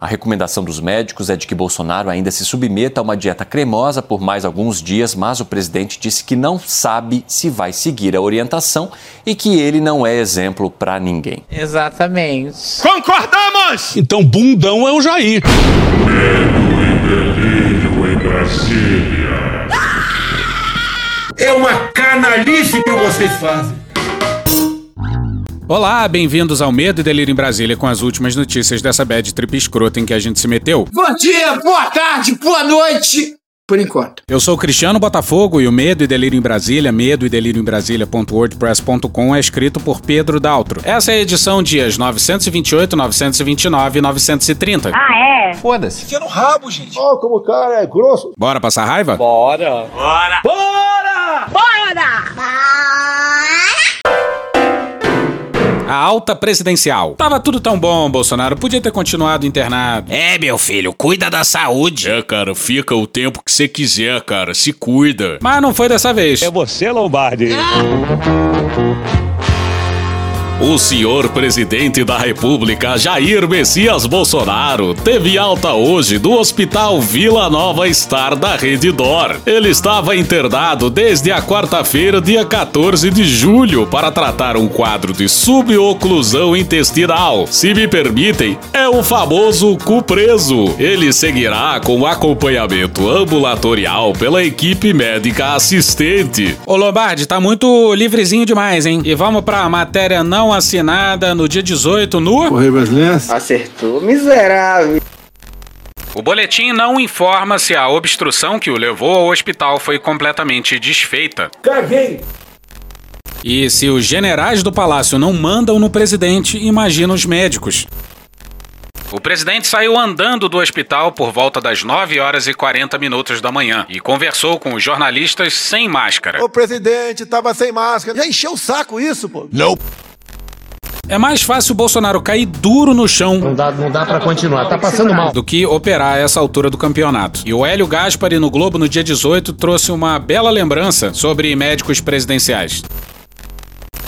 A recomendação dos médicos é de que Bolsonaro ainda se submeta a uma dieta cremosa por mais alguns dias, mas o presidente disse que não sabe se vai seguir a orientação e que ele não é exemplo para ninguém. Exatamente. Concordamos! Então, bundão é o Jair. Medo e delírio em Brasília. É uma canalice que vocês fazem. Olá, bem-vindos ao Medo e Delírio em Brasília com as últimas notícias dessa bad trip escrota em que a gente se meteu. Bom dia, boa tarde, boa noite, por enquanto. Eu sou o Cristiano Botafogo e o Medo e Delírio em Brasília, medoedelirioembrasilha.wordpress.com é escrito por Pedro Daltro. Essa é a edição dias 928, 929 e 930. Ah, é? Foda-se. Fica no rabo, gente. Ó, como o cara é grosso. Bora passar raiva? Bora. Bora. Bora. Bora. A alta presidencial. Tava tudo tão bom, Bolsonaro. Podia ter continuado internado. É, meu filho, cuida da saúde. É, cara, fica o tempo que você quiser, cara. Se cuida. Mas não foi dessa vez. É você, Lombardi. O senhor presidente da República, Jair Messias Bolsonaro, teve alta hoje do Hospital Vila Nova Estar da Rede Dor. Ele estava internado desde a quarta-feira, dia 14 de julho, para tratar um quadro de suboclusão intestinal. Se me permitem, é o famoso cu preso. Ele seguirá com acompanhamento ambulatorial pela equipe médica assistente. Ô Lombardi, tá muito livrezinho demais, hein? E vamos pra matéria não assinada no dia 18 no... Correio brasileiro. Acertou, miserável. O boletim não informa se a obstrução que o levou ao hospital foi completamente desfeita. Caguei! E se os generais do palácio não mandam no presidente, imagina os médicos. O presidente saiu andando do hospital por volta das 9 horas e 40 minutos da manhã e conversou com os jornalistas sem máscara. O presidente tava sem máscara. Já encheu o saco isso, pô? Não. É mais fácil o Bolsonaro cair duro no chão. Não dá pra continuar, tá passando mal. Do que operar a essa altura do campeonato. E o Hélio Gaspari no Globo no dia 18 trouxe uma bela lembrança sobre médicos presidenciais.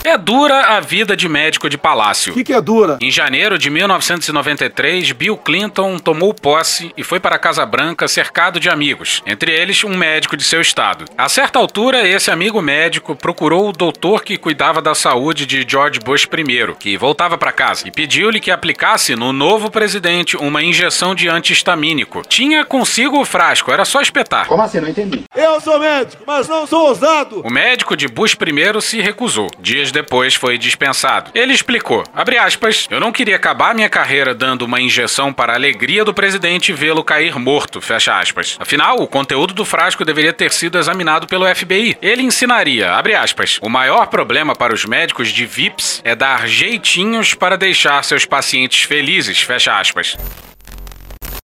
É dura a vida de médico de palácio. O que é dura? Em janeiro de 1993, Bill Clinton tomou posse e foi para a Casa Branca cercado de amigos, entre eles um médico de seu estado. A certa altura, esse amigo médico procurou o doutor que cuidava da saúde de George Bush I, que voltava para casa, e pediu-lhe que aplicasse no novo presidente uma injeção de anti-histamínico. Tinha consigo o frasco, era só espetar. Como assim? Não entendi. Eu sou médico, mas não sou ousado. O médico de Bush I se recusou. Dias depois foi dispensado. Ele explicou, abre aspas, eu não queria acabar minha carreira dando uma injeção para a alegria do presidente e vê-lo cair morto, fecha aspas. Afinal, o conteúdo do frasco deveria ter sido examinado pelo FBI. Ele ensinaria, abre aspas, o maior problema para os médicos de VIPs é dar jeitinhos para deixar seus pacientes felizes, fecha aspas.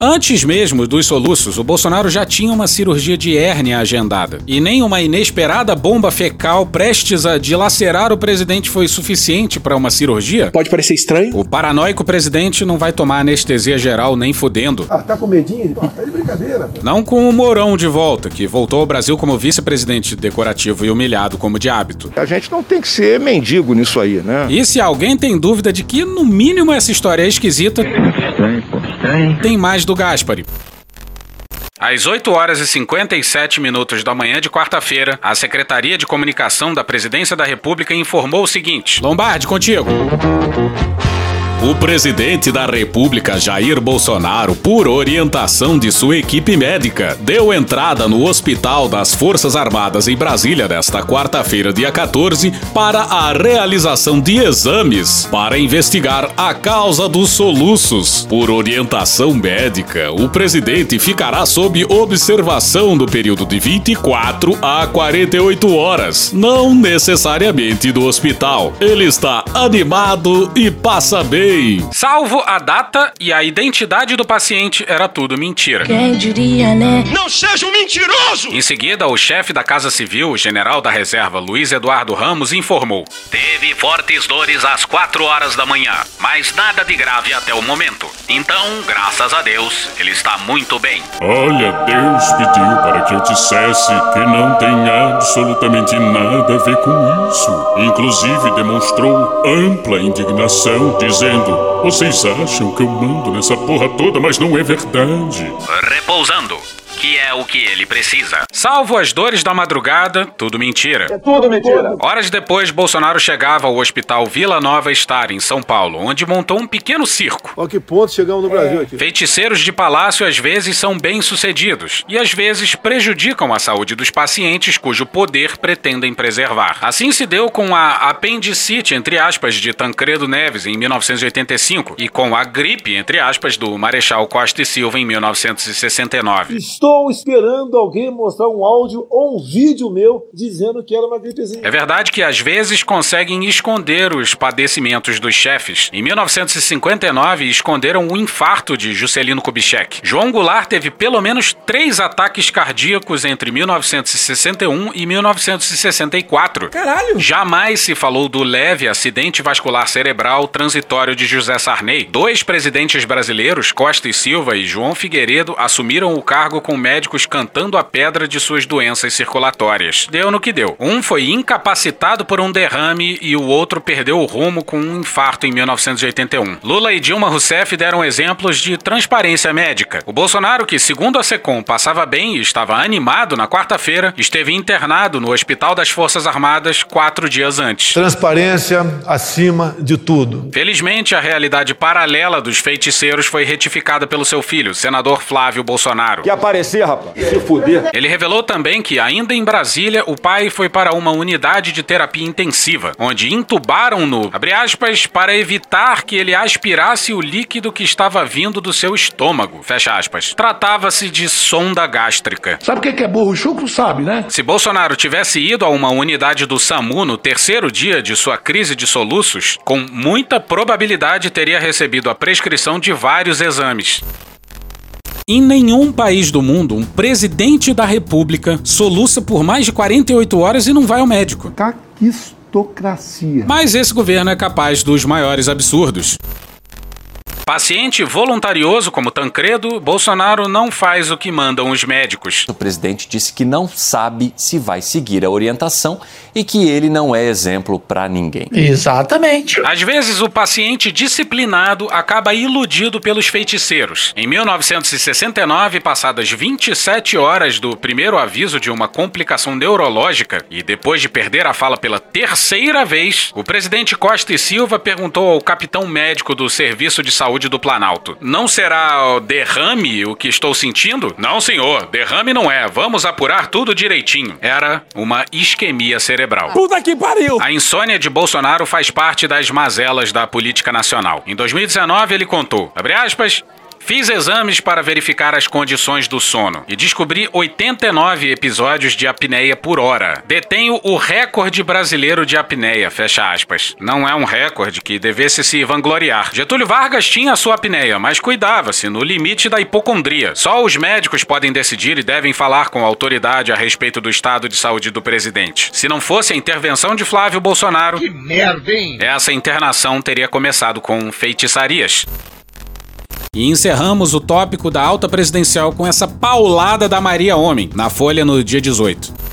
Antes mesmo dos soluços, o Bolsonaro já tinha uma cirurgia de hérnia agendada. E nem uma inesperada bomba fecal prestes a dilacerar o presidente foi suficiente para uma cirurgia? Pode parecer estranho. O paranoico presidente não vai tomar anestesia geral nem fudendo. Ah, tá com medinho? Pô, tá de brincadeira. Não com o Mourão de volta, que voltou ao Brasil como vice-presidente decorativo e humilhado como de hábito. A gente não tem que ser mendigo nisso aí, né? E se alguém tem dúvida de que, no mínimo, essa história é esquisita... Estranho, pô, estranho. Tem mais do Gaspari. Às 8 horas e 57 minutos da manhã de quarta-feira, a Secretaria de Comunicação da Presidência da República informou o seguinte: Lombardi, contigo. O presidente da República, Jair Bolsonaro, por orientação de sua equipe médica, deu entrada no Hospital das Forças Armadas em Brasília nesta quarta-feira, dia 14, para a realização de exames para investigar a causa dos soluços. Por orientação médica, o presidente ficará sob observação no período de 24 a 48 horas, não necessariamente no hospital. Ele está animado e passa bem. Salvo a data e a identidade do paciente, era tudo mentira. Quem diria, né? Não seja um mentiroso! Em seguida, o chefe da Casa Civil, o general da reserva Luiz Eduardo Ramos, informou: teve fortes dores às 4 horas da manhã, mas nada de grave até o momento. Então, graças a Deus, ele está muito bem. Olha, Deus pediu para que eu dissesse que não tem absolutamente nada a ver com isso. Inclusive, demonstrou ampla indignação, dizendo dizendo: vocês acham que eu mando nessa porra toda, mas não é verdade. Repousando, que é o que ele precisa. Salvo as dores da madrugada, tudo mentira. É tudo mentira. Horas depois, Bolsonaro chegava ao Hospital Vila Nova Estar, em São Paulo, onde montou um pequeno circo. Olha que ponto chegamos no Brasil aqui. Feiticeiros de palácio às vezes são bem-sucedidos e às vezes prejudicam a saúde dos pacientes cujo poder pretendem preservar. Assim se deu com a apendicite, entre aspas, de Tancredo Neves em 1985 e com a gripe, entre aspas, do Marechal Costa e Silva em 1969. Estou esperando alguém mostrar um áudio ou um vídeo meu dizendo que era uma gripezinha. É verdade que às vezes conseguem esconder os padecimentos dos chefes. Em 1959, esconderam o infarto de Juscelino Kubitschek. João Goulart teve pelo menos 3 ataques cardíacos entre 1961 e 1964. Caralho! Jamais se falou do leve acidente vascular cerebral transitório de José Sarney. 2 presidentes brasileiros, Costa e Silva e João Figueiredo, assumiram o cargo com médicos cantando a pedra de suas doenças circulatórias. Deu no que deu. Um foi incapacitado por um derrame e o outro perdeu o rumo com um infarto em 1981. Lula e Dilma Rousseff deram exemplos de transparência médica. O Bolsonaro, que segundo a SECOM passava bem e estava animado na quarta-feira, esteve internado no Hospital das Forças Armadas 4 dias antes. Transparência acima de tudo. Felizmente, a realidade paralela dos feiticeiros foi retificada pelo seu filho, senador Flávio Bolsonaro. Que aparecer, rapaz. Se fuder. Ele revelou também que, ainda em Brasília, o pai foi para uma unidade de terapia intensiva, onde intubaram-no, abre aspas, para evitar que ele aspirasse o líquido que estava vindo do seu estômago, fecha aspas. Tratava-se de sonda gástrica. Sabe o que é burro? Chuco sabe, né? Se Bolsonaro tivesse ido a uma unidade do SAMU no 3º dia de sua crise de soluços, com muita probabilidade teria recebido a prescrição de vários exames. Em nenhum país do mundo, um presidente da república soluça por mais de 48 horas e não vai ao médico. Caquistocracia. Mas esse governo é capaz dos maiores absurdos. Paciente voluntarioso como Tancredo, Bolsonaro não faz o que mandam os médicos. O presidente disse que não sabe se vai seguir a orientação e que ele não é exemplo para ninguém. Exatamente. Às vezes, o paciente disciplinado acaba iludido pelos feiticeiros. Em 1969, passadas 27 horas do primeiro aviso de uma complicação neurológica e depois de perder a fala pela 3ª vez, o presidente Costa e Silva perguntou ao capitão médico do Serviço de Saúde do Planalto: não será derrame o que estou sentindo? Não, senhor. Derrame não é. Vamos apurar tudo direitinho. Era uma isquemia cerebral. Puta que pariu! A insônia de Bolsonaro faz parte das mazelas da política nacional. Em 2019, ele contou, abre aspas, fiz exames para verificar as condições do sono e descobri 89 episódios de apneia por hora. Detenho o recorde brasileiro de apneia, fecha aspas. Não é um recorde que devesse se vangloriar. Getúlio Vargas tinha sua apneia, mas cuidava-se no limite da hipocondria. Só os médicos podem decidir e devem falar com a autoridade a respeito do estado de saúde do presidente. Se não fosse a intervenção de Flávio Bolsonaro... Que merda, hein? Essa internação teria começado com feitiçarias. E encerramos o tópico da alta presidencial com essa paulada da Maria Homem, na Folha no dia 18.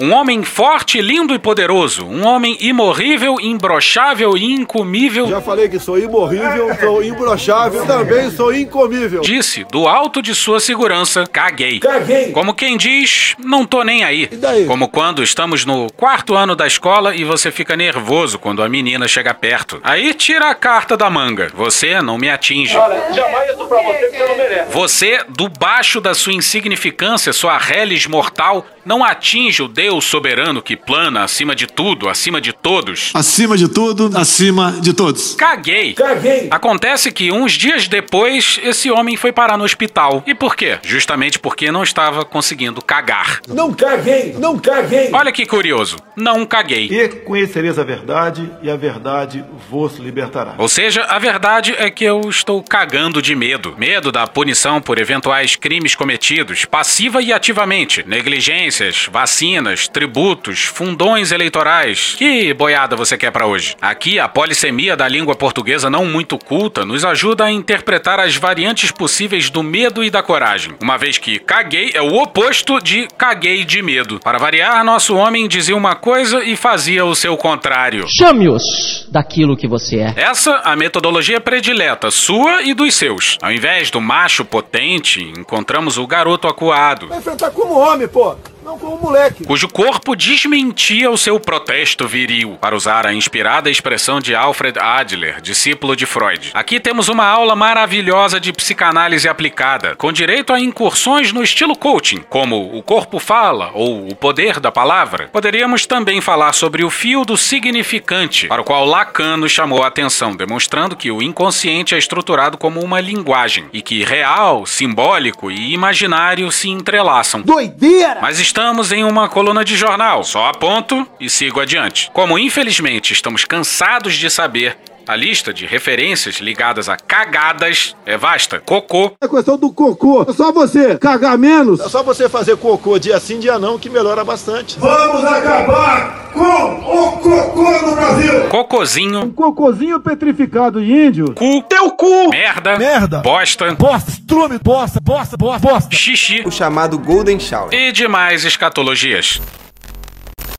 Um homem forte, lindo e poderoso. Um homem imorrível, imbrochável e incomível. Já falei que sou imorrível, sou imbrochável, também sou incomível. Disse, do alto de sua segurança, caguei. Caguei. Como quem diz, não tô nem aí. E daí? Como quando estamos no 4º ano da escola e você fica nervoso quando a menina chega perto. Aí tira a carta da manga. Você não me atinge. Olha, jamais eu tô pra você porque eu não mereço. Você, do baixo da sua insignificância, sua reles mortal, não atinge o dedo. Deus soberano que plana acima de tudo, acima de todos. Acima de tudo, acima de todos. Caguei. Caguei. Acontece que uns dias depois, esse homem foi parar no hospital. E por quê? Justamente porque não estava conseguindo cagar. Não caguei, não caguei. Olha que curioso, não caguei. E conhecereis a verdade, e a verdade vos libertará. Ou seja, a verdade é que eu estou cagando de medo. Medo da punição por eventuais crimes cometidos, passiva e ativamente. Negligências, vacinas, taxas, tributos, fundões eleitorais. Que boiada você quer pra hoje? Aqui, a polissemia da língua portuguesa não muito culta nos ajuda a interpretar as variantes possíveis do medo e da coragem, uma vez que caguei é o oposto de caguei de medo. Para variar, nosso homem dizia uma coisa e fazia o seu contrário. Chame-os daquilo que você é. Essa a metodologia predileta sua e dos seus. Ao invés do macho potente, encontramos o garoto acuado. Vai enfrentar como homem, pô! Não como moleque. Cujo corpo desmentia o seu protesto viril, para usar a inspirada expressão de Alfred Adler, discípulo de Freud. Aqui temos uma aula maravilhosa de psicanálise aplicada, com direito a incursões no estilo coaching, como o corpo fala ou o poder da palavra. Poderíamos também falar sobre o fio do significante, para o qual Lacan nos chamou a atenção, demonstrando que o inconsciente é estruturado como uma linguagem, e que real, simbólico e imaginário se entrelaçam. Doideira! Mas estamos em uma coluna de jornal, só aponto e sigo adiante. Como infelizmente estamos cansados de saber, a lista de referências ligadas a cagadas é vasta. Cocô. É questão do cocô. É só você cagar menos. É só você fazer cocô dia sim, dia não, que melhora bastante. Vamos acabar com o cocô no Brasil. Cocôzinho. Um cocôzinho petrificado de índio. Cu. Teu cu. Merda. Merda. Bosta. Bosta. Estrume. Bosta. Bosta. Bosta. Xixi. O chamado Golden Shower. E demais escatologias.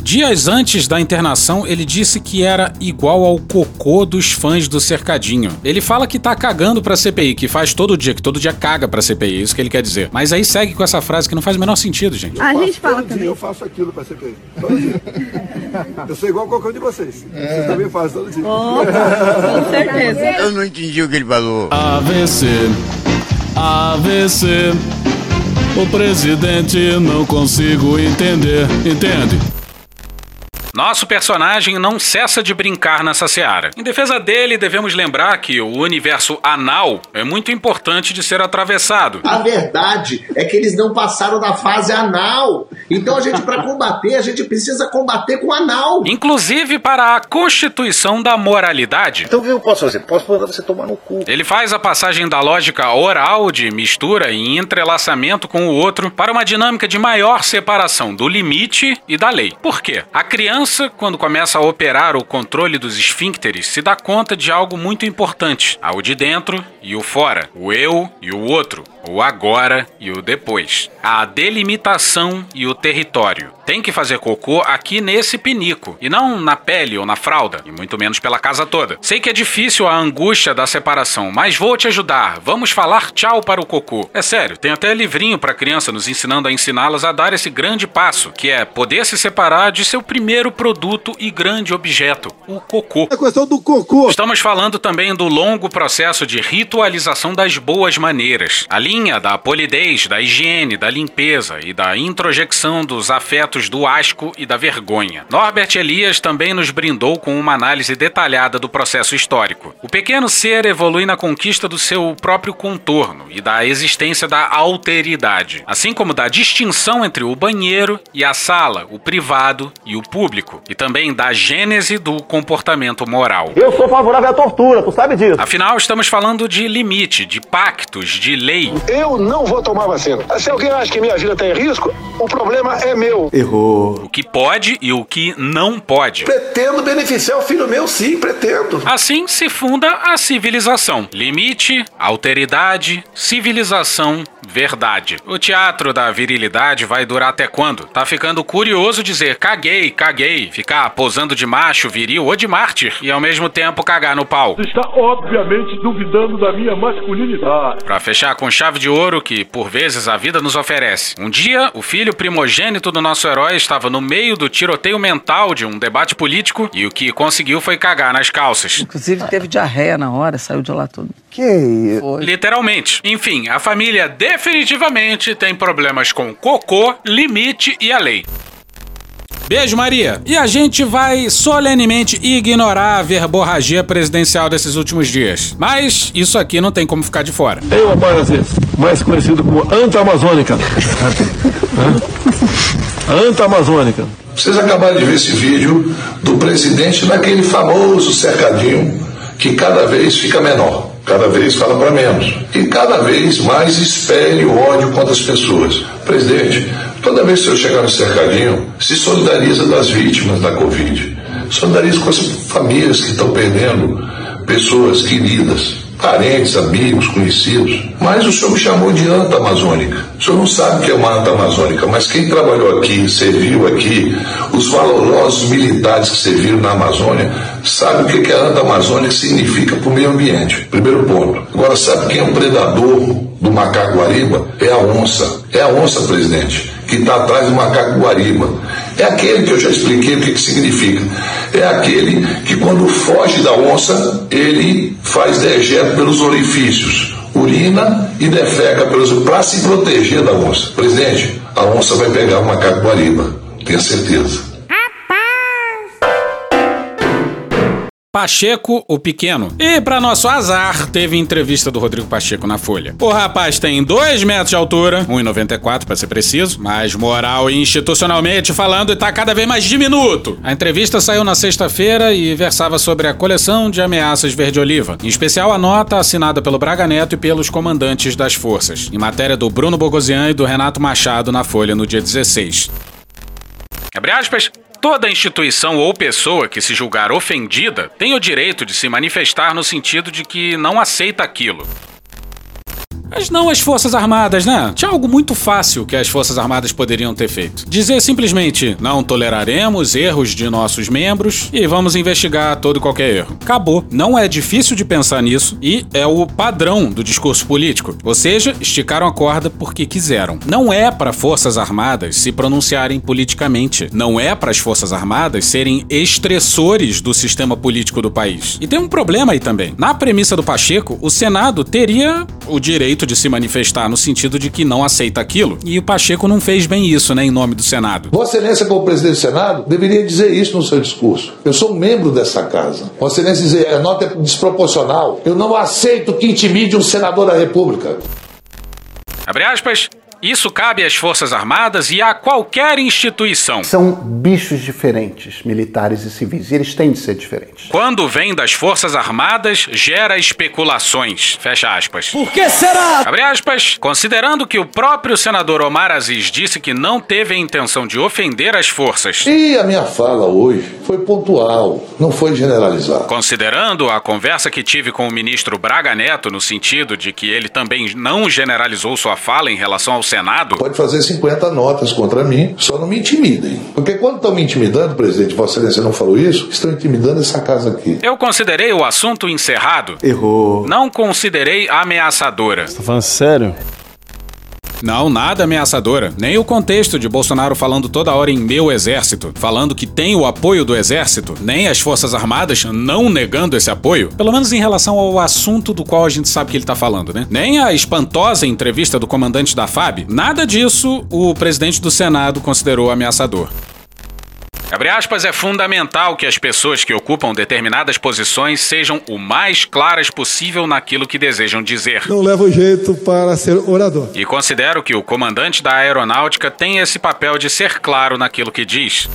Dias antes da internação, ele disse que era igual ao cocô dos fãs do cercadinho. Ele fala que tá cagando pra CPI, que faz todo dia, que todo dia caga pra CPI, isso que ele quer dizer. Mas aí segue com essa frase que não faz o menor sentido, gente. A gente fala também. Eu faço aquilo pra CPI. Todo dia. Eu sou igual ao cocô de vocês. Vocês também fazem todo dia. Oh, com certeza. Eu não entendi o que ele falou. AVC, AVC, o presidente não consigo entender, entende? Nosso personagem não cessa de brincar nessa seara. Em defesa dele, devemos lembrar que o universo anal é muito importante de ser atravessado. A verdade é que eles não passaram da fase anal. Então a gente, para combater, a gente precisa combater com anal. Inclusive para a constituição da moralidade. Então o que eu posso fazer? Posso mandar você tomar no cu. Ele faz a passagem da lógica oral de mistura e entrelaçamento com o outro para uma dinâmica de maior separação do limite e da lei. Por quê? A criança, quando começa a operar o controle dos esfíncteres, se dá conta de algo muito importante: há o de dentro e o fora, o eu e o outro, o agora e o depois, a delimitação e o território. Tem que fazer cocô aqui nesse pinico, e não na pele ou na fralda, e muito menos pela casa toda. Sei que é difícil a angústia da separação, mas vou te ajudar. Vamos falar tchau para o cocô. É sério, tem até livrinho pra criança nos ensinando a ensiná-las a dar esse grande passo, que é poder se separar de seu primeiro produto e grande objeto, o cocô. É questão do cocô. Estamos falando também do longo processo de ritualização das boas maneiras. A linha da polidez, da higiene, da limpeza e da introjecção dos afetos do asco e da vergonha. Norbert Elias também nos brindou com uma análise detalhada do processo histórico. O pequeno ser evolui na conquista do seu próprio contorno e da existência da alteridade, assim como da distinção entre o banheiro e a sala, o privado e o público. E também da gênese do comportamento moral. Eu sou favorável à tortura, tu sabe disso. Afinal, estamos falando de limite, de pactos, de lei. Eu não vou tomar vacina. Se alguém acha que minha vida está em risco, o problema é meu. Errou. O que pode e o que não pode. Pretendo beneficiar o filho meu, sim, pretendo. Assim se funda a civilização. Limite, alteridade, civilização, verdade. O teatro da virilidade vai durar até quando? Tá ficando curioso dizer caguei, caguei. Ficar posando de macho, viril ou de mártir e ao mesmo tempo cagar no pau. Você está obviamente duvidando da minha masculinidade. Pra fechar com chave de ouro que, por vezes, a vida nos oferece. Um dia, o filho primogênito do nosso herói estava no meio do tiroteio mental de um debate político e o que conseguiu foi cagar nas calças. Inclusive teve diarreia na hora, saiu de lá todo. Que foi? Literalmente. Enfim, a família definitivamente tem problemas com cocô, limite e a lei. Beijo, Maria. E a gente vai solenemente ignorar a verborragia presidencial desses últimos dias. Mas isso aqui não tem como ficar de fora. Tem uma parada, mais conhecido como Anta-Amazônica. Anta-Amazônica. Vocês acabaram de ver esse vídeo do presidente naquele famoso cercadinho que cada vez fica menor. cada vez fala para menos e cada vez mais espere o ódio contra as pessoas. Presidente, toda vez que o senhor chegar no cercadinho, se solidariza das vítimas da Covid, solidariza com as famílias que estão perdendo pessoas queridas, parentes, amigos, conhecidos. Mas o senhor me chamou de anta amazônica. O senhor não sabe o que é uma anta amazônica, mas quem trabalhou aqui, serviu aqui, os valorosos militares que serviram na Amazônia, sabe o que é a anta amazônica significa para o meio ambiente. Primeiro ponto. Agora, sabe quem é o predador do macaco-guariba? É a onça. É a onça, presidente, que está atrás do macaco-guariba. É aquele que eu já expliquei o que significa. É aquele que, quando foge da onça, ele faz dejeto pelos orifícios, urina e defeca para se proteger da onça. Presidente, a onça vai pegar o macaco-guariba, tenha certeza. Pacheco, o pequeno. E, pra nosso azar, teve entrevista do Rodrigo Pacheco na Folha. O rapaz tem 2 metros de altura, 1,94 pra ser preciso, mas moral e institucionalmente falando, tá cada vez mais diminuto. A entrevista saiu na sexta-feira e versava sobre a coleção de ameaças verde-oliva, em especial a nota assinada pelo Braga Neto e pelos comandantes das forças, em matéria do Bruno Bogosian e do Renato Machado na Folha no dia 16. Abre aspas. Toda instituição ou pessoa que se julgar ofendida tem o direito de se manifestar no sentido de que não aceita aquilo. Mas não as Forças Armadas, né? Tinha algo muito fácil que as Forças Armadas poderiam ter feito. Dizer simplesmente, não toleraremos erros de nossos membros e vamos investigar todo e qualquer erro. Acabou. Não é difícil de pensar nisso e é o padrão do discurso político. Ou seja, esticaram a corda porque quiseram. Não é para Forças Armadas se pronunciarem politicamente. Não é para as Forças Armadas serem estressores do sistema político do país. E tem um problema aí também. Na premissa do Pacheco, o Senado teria o direito de se manifestar no sentido de que não aceita aquilo. E o Pacheco não fez bem isso, né, em nome do Senado. Vossa Excelência, como presidente do Senado, deveria dizer isso no seu discurso. Eu sou membro dessa casa. Vossa Excelência dizer, a nota é desproporcional. Eu não aceito que intimide um senador da República. Abre aspas. Isso cabe às Forças Armadas e a qualquer instituição. São bichos diferentes, militares e civis, e eles têm de ser diferentes. Quando vem das Forças Armadas, gera especulações. Fecha aspas. Por que será? Abre aspas. Considerando que o próprio senador Omar Aziz disse que não teve a intenção de ofender as forças. E a minha fala hoje foi pontual, não foi generalizada. Considerando a conversa que tive com o ministro Braga Neto, no sentido de que ele também não generalizou sua fala em relação ao Senado? Pode fazer 50 notas contra mim, só não me intimidem. Porque quando estão me intimidando, presidente, Vossa Excelência não falou isso, estão intimidando essa casa aqui. Eu considerei o assunto encerrado. Errou. Não considerei ameaçadora. Você tá falando sério? Não, nada ameaçadora. Nem o contexto de Bolsonaro falando toda hora em meu exército, falando que tem o apoio do exército, nem as Forças Armadas não negando esse apoio, pelo menos em relação ao assunto do qual a gente sabe que ele tá falando, né? Nem a espantosa entrevista do comandante da FAB, nada disso o presidente do Senado considerou ameaçador. Abre aspas, é fundamental que as pessoas que ocupam determinadas posições sejam o mais claras possível naquilo que desejam dizer. Não levo jeito para ser orador. E considero que o comandante da aeronáutica tem esse papel de ser claro naquilo que diz.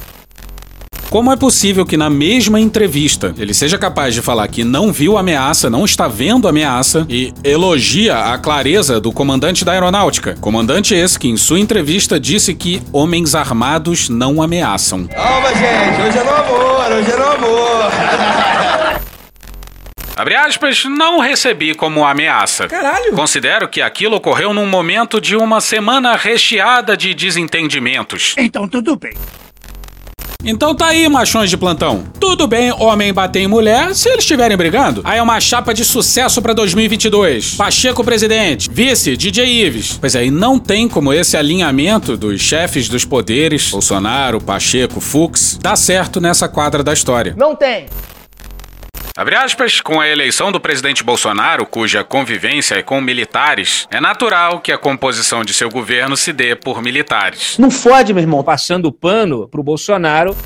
Como é possível que na mesma entrevista ele seja capaz de falar que não viu ameaça, não está vendo ameaça e elogia a clareza do comandante da aeronáutica? Comandante esse que em sua entrevista disse que homens armados não ameaçam. Calma, gente, hoje é no amor, hoje é no amor. Abre aspas, não recebi como ameaça. Caralho. Considero que aquilo ocorreu num momento de uma semana recheada de desentendimentos. Então tudo bem. Então tá aí, machões de plantão. Tudo bem homem bater em mulher se eles estiverem brigando. Aí é uma chapa de sucesso pra 2022. Pacheco presidente, vice DJ Ives. Pois é, e não tem como esse alinhamento dos chefes dos poderes, Bolsonaro, Pacheco, Fux, dar certo nessa quadra da história. Não tem. Abre aspas, com a eleição do presidente Bolsonaro, cuja convivência é com militares, é natural que a composição de seu governo se dê por militares. Não fode, meu irmão, passando o pano pro Bolsonaro.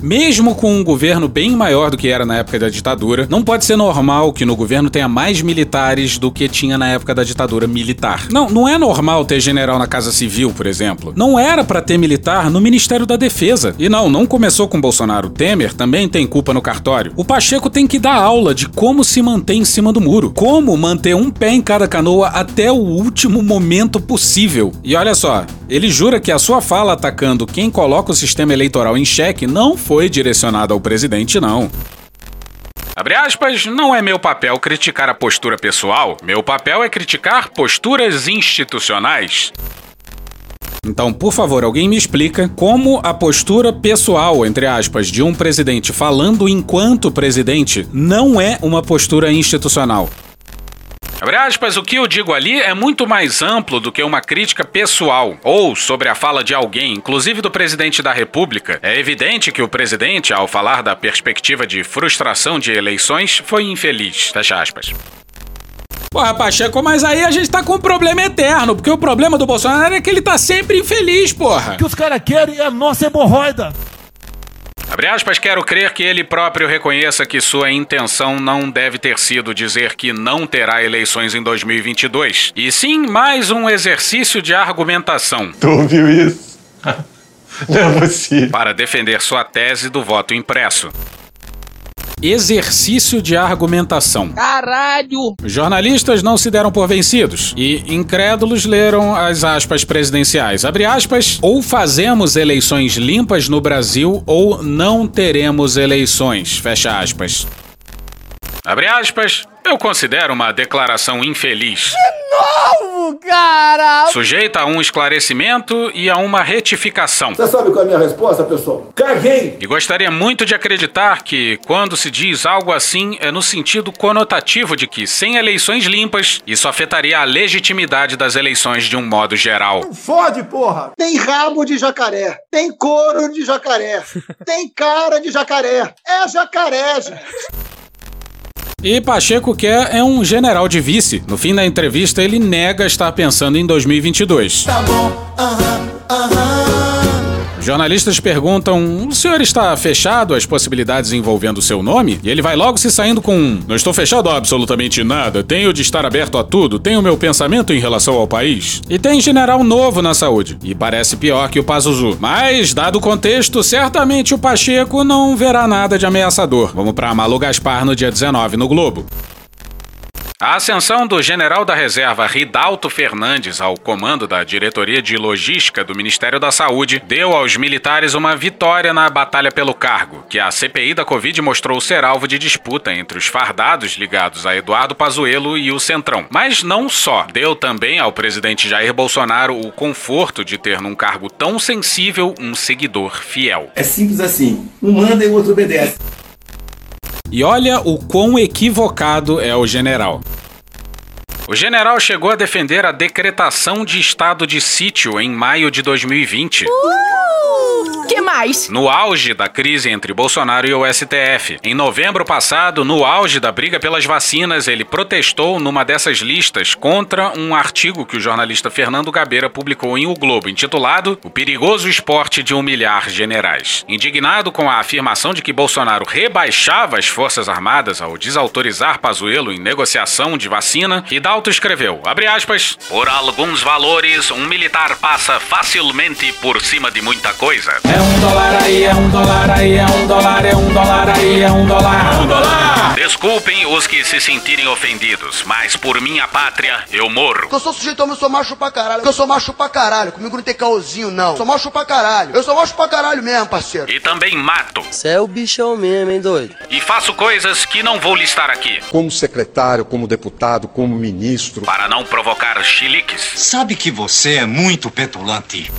Mesmo com um governo bem maior do que era na época da ditadura, não pode ser normal que no governo tenha mais militares do que tinha na época da ditadura militar. Não é normal ter general na Casa Civil, por exemplo. Não era pra ter militar no Ministério da Defesa. E não começou com Bolsonaro. Temer também tem culpa no cartório. O Pacheco tem que dar aula de como se manter em cima do muro. Como manter um pé em cada canoa até o último momento possível. E olha só, ele jura que a sua fala atacando quem coloca o sistema eleitoral em xeque não foi direcionada ao presidente, não. Abre aspas, não é meu papel criticar a postura pessoal, meu papel é criticar posturas institucionais. Então, por favor, alguém me explica como a postura pessoal, entre aspas, de um presidente falando enquanto presidente não é uma postura institucional. Abre aspas, o que eu digo ali é muito mais amplo do que uma crítica pessoal ou sobre a fala de alguém, inclusive do presidente da República. É evidente que o presidente, ao falar da perspectiva de frustração de eleições, foi infeliz. Fecha aspas. Porra, Pacheco, mas aí a gente tá com um problema eterno, porque o problema do Bolsonaro é que ele tá sempre infeliz, porra. O que os caras querem é a nossa hemorroida. Abre aspas, quero crer que ele próprio reconheça que sua intenção não deve ter sido dizer que não terá eleições em 2022. E sim, mais um exercício de argumentação. Tu ouviu isso? Não é possível. Para defender sua tese do voto impresso. Exercício de argumentação. Caralho! Jornalistas não se deram por vencidos e incrédulos leram as aspas presidenciais. Abre aspas, ou fazemos eleições limpas no Brasil ou não teremos eleições. Fecha aspas. Abre aspas, eu considero uma declaração infeliz. De novo, cara! Sujeita a um esclarecimento e a uma retificação. Você sabe qual é a minha resposta, pessoal? Caguei! E gostaria muito de acreditar que, quando se diz algo assim, é no sentido conotativo de que, sem eleições limpas, isso afetaria a legitimidade das eleições de um modo geral. Não fode, porra! Tem rabo de jacaré, tem couro de jacaré, tem cara de jacaré. É jacaré, gente! E Pacheco quer é um general de vice. No fim da entrevista, ele nega estar pensando em 2022. Tá bom, Jornalistas perguntam, o senhor está fechado às possibilidades envolvendo seu nome? E ele vai logo se saindo com um, não estou fechado a absolutamente nada, tenho de estar aberto a tudo, tenho meu pensamento em relação ao país. E tem general novo na saúde, e parece pior que o Pazuzu. Mas, dado o contexto, certamente o Pacheco não verá nada de ameaçador. Vamos pra Malu Gaspar no dia 19 no Globo. A ascensão do general da reserva Ridalto Fernandes ao comando da diretoria de logística do Ministério da Saúde deu aos militares uma vitória na batalha pelo cargo, que a CPI da Covid mostrou ser alvo de disputa entre os fardados ligados a Eduardo Pazuello e o Centrão. Mas não só. Deu também ao presidente Jair Bolsonaro o conforto de ter num cargo tão sensível um seguidor fiel. É simples assim. Um manda e o outro obedece. E olha o quão equivocado é o general. O general chegou a defender a decretação de estado de sítio em maio de 2020. Que mais? No auge da crise entre Bolsonaro e o STF. Em novembro passado, no auge da briga pelas vacinas, ele protestou numa dessas listas contra um artigo que o jornalista Fernando Gabeira publicou em O Globo, intitulado O Perigoso Esporte de Humilhar Generais. Indignado com a afirmação de que Bolsonaro rebaixava as Forças Armadas ao desautorizar Pazuello em negociação de vacina, Ridalto escreveu, abre aspas, por alguns valores, um militar passa facilmente por cima de muita coisa. É $1 aí, é $1 aí, é $1, é $1 aí, é $1, é $1. Desculpem os que se sentirem ofendidos, mas por minha pátria eu morro. Eu sou sujeitão, mas eu sou macho pra caralho. Eu sou macho pra caralho, comigo não tem caosinho não. Sou macho pra caralho, eu sou macho pra caralho mesmo, parceiro. E também mato. Cê é o bichão mesmo, hein, doido? E faço coisas que não vou listar aqui. Como secretário, como deputado, como ministro. Para não provocar chiliques. Sabe que você é muito petulante.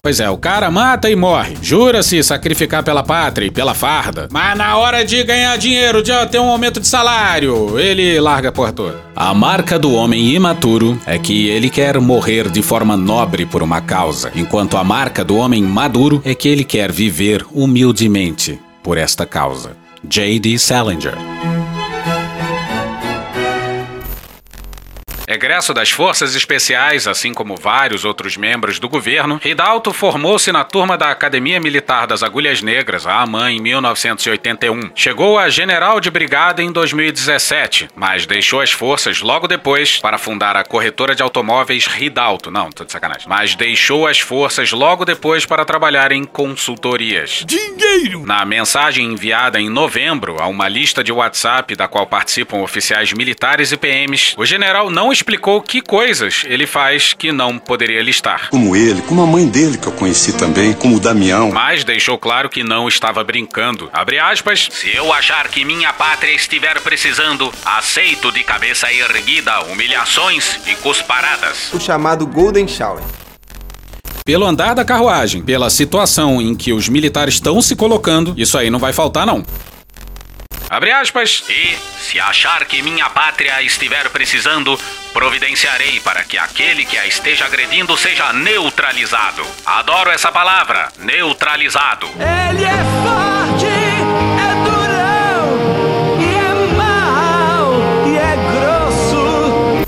Pois é, o cara mata e morre. Jura-se sacrificar pela pátria e pela farda. Mas na hora de ganhar dinheiro, de ter um aumento de salário, ele larga a porra toda. A marca do homem imaturo é que ele quer morrer de forma nobre por uma causa, enquanto a marca do homem maduro é que ele quer viver humildemente por esta causa. J.D. Salinger. Egresso das Forças Especiais, assim como vários outros membros do governo, Ridalto formou-se na turma da Academia Militar das Agulhas Negras, a AMAN, em 1981. Chegou a general de brigada em 2017, mas deixou as forças logo depois para fundar a corretora de automóveis Ridalto. Não, tô de sacanagem. Mas deixou as forças logo depois para trabalhar em consultorias. Dinheiro! Na mensagem enviada em novembro a uma lista de WhatsApp da qual participam oficiais militares e PMs, o general não explicou que coisas ele faz que não poderia listar. Como ele, como a mãe dele que eu conheci também, como o Damião. Mas deixou claro que não estava brincando. Abre aspas. Se eu achar que minha pátria estiver precisando, aceito de cabeça erguida humilhações e cusparadas. O chamado Golden Shower. Pelo andar da carruagem, pela situação em que os militares estão se colocando, isso aí não vai faltar não. Abre aspas. E, se achar que minha pátria estiver precisando, providenciarei para que aquele que a esteja agredindo seja neutralizado. Adoro essa palavra, neutralizado. Ele é forte, é durão, e é mau, e é grosso.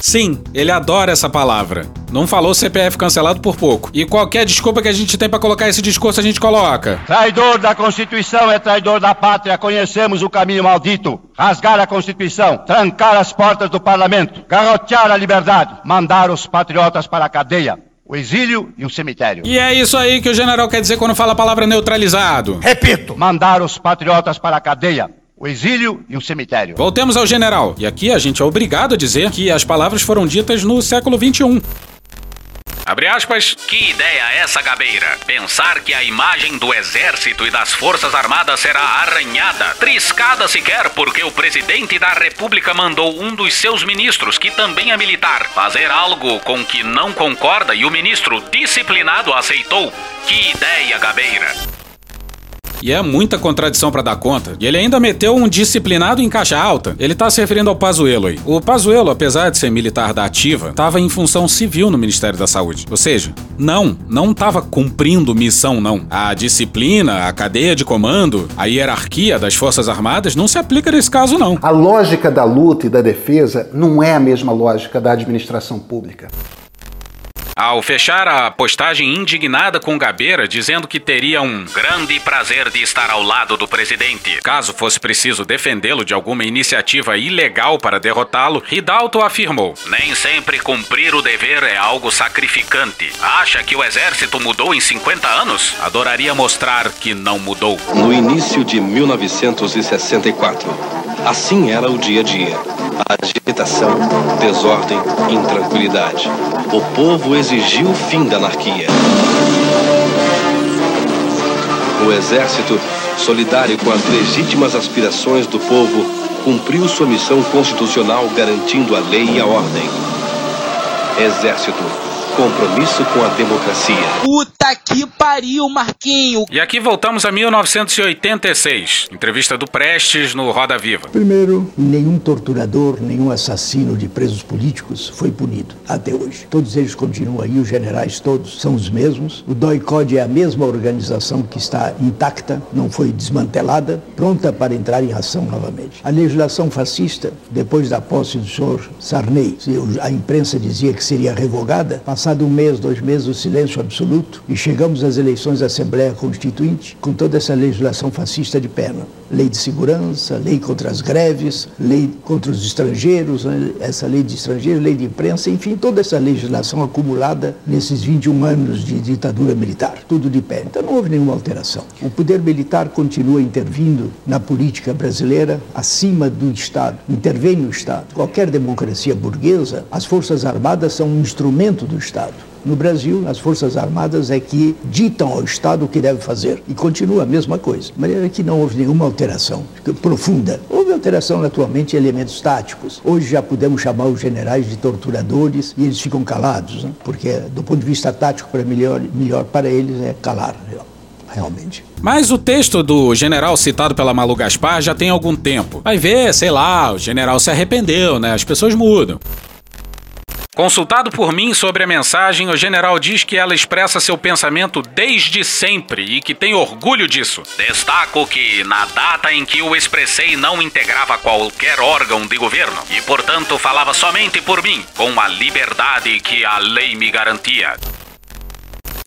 Sim, ele adora essa palavra. Não falou CPF cancelado por pouco. E qualquer desculpa que a gente tem pra colocar esse discurso, a gente coloca. Traidor da Constituição é traidor da pátria. Conhecemos o caminho maldito. Rasgar a Constituição, trancar as portas do parlamento, garrotear a liberdade, mandar os patriotas para a cadeia, o exílio e o cemitério. E é isso aí que o general quer dizer quando fala a palavra neutralizado. Repito. Mandar os patriotas para a cadeia, o exílio e o cemitério. Voltemos ao general. E aqui a gente é obrigado a dizer que as palavras foram ditas no século XXI. Abre aspas. Que ideia é essa, Gabeira? Pensar que a imagem do exército e das forças armadas será arranhada, triscada sequer porque o presidente da república mandou um dos seus ministros, que também é militar, fazer algo com que não concorda e o ministro disciplinado aceitou. Que ideia, Gabeira? E é muita contradição pra dar conta. E ele ainda meteu um disciplinado em caixa alta. Ele tá se referindo ao Pazuello aí. O Pazuello, apesar de ser militar da ativa, tava em função civil no Ministério da Saúde. Ou seja, não tava cumprindo missão, não. A disciplina, a cadeia de comando, a hierarquia das Forças Armadas não se aplica nesse caso, não. A lógica da luta e da defesa não é a mesma lógica da administração pública. Ao fechar a postagem indignada com Gabeira, dizendo que teria um grande prazer de estar ao lado do presidente, caso fosse preciso defendê-lo de alguma iniciativa ilegal para derrotá-lo, Ridalto afirmou: nem sempre cumprir o dever é algo sacrificante. Acha que o exército mudou em 50 anos? Adoraria mostrar que não mudou. No início de 1964, assim era o dia a dia. Agitação, desordem, intranquilidade. O povo exigiu o fim da anarquia. O exército, solidário com as legítimas aspirações do povo, cumpriu sua missão constitucional garantindo a lei e a ordem. Exército, compromisso com a democracia. Puta que pariu, Marquinho! E aqui voltamos a 1986. Entrevista do Prestes no Roda Viva. Primeiro, nenhum torturador, nenhum assassino de presos políticos foi punido até hoje. Todos eles continuam aí, os generais todos são os mesmos. O DOI-CODE é a mesma organização que está intacta, não foi desmantelada, pronta para entrar em ação novamente. A legislação fascista, depois da posse do senhor Sarney, a imprensa dizia que seria revogada, passado um mês, 2 meses, o silêncio absoluto, e chegamos às eleições da Assembleia Constituinte com toda essa legislação fascista de perna. Lei de segurança, lei contra as greves, lei contra os estrangeiros, essa lei de estrangeiros, lei de imprensa, enfim, toda essa legislação acumulada nesses 21 anos de ditadura militar, tudo de pé. Então não houve nenhuma alteração. O poder militar continua intervindo na política brasileira acima do Estado, intervém no Estado. Qualquer democracia burguesa, as Forças Armadas são um instrumento do Estado. No Brasil, as Forças Armadas é que ditam ao Estado o que deve fazer. E continua a mesma coisa. De maneira que não houve nenhuma alteração profunda. Houve alteração, naturalmente, em elementos táticos. Hoje já podemos chamar os generais de torturadores e eles ficam calados, né? Porque, do ponto de vista tático, melhor para eles é calar, realmente. Mas o texto do general citado pela Malu Gaspar já tem algum tempo. Vai ver, sei lá, o general se arrependeu, né? As pessoas mudam. Consultado por mim sobre a mensagem, o general diz que ela expressa seu pensamento desde sempre e que tem orgulho disso. Destaco que, na data em que o expressei, não integrava qualquer órgão de governo e, portanto, falava somente por mim, com a liberdade que a lei me garantia.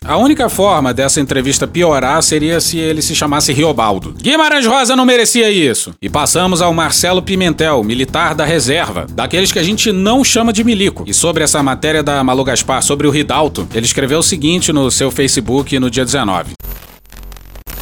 A única forma dessa entrevista piorar seria se ele se chamasse Riobaldo. Guimarães Rosa não merecia isso. E passamos ao Marcelo Pimentel, militar da reserva, daqueles que a gente não chama de milico. E sobre essa matéria da Malu Gaspar sobre o Ridalto, ele escreveu o seguinte no seu Facebook no dia 19.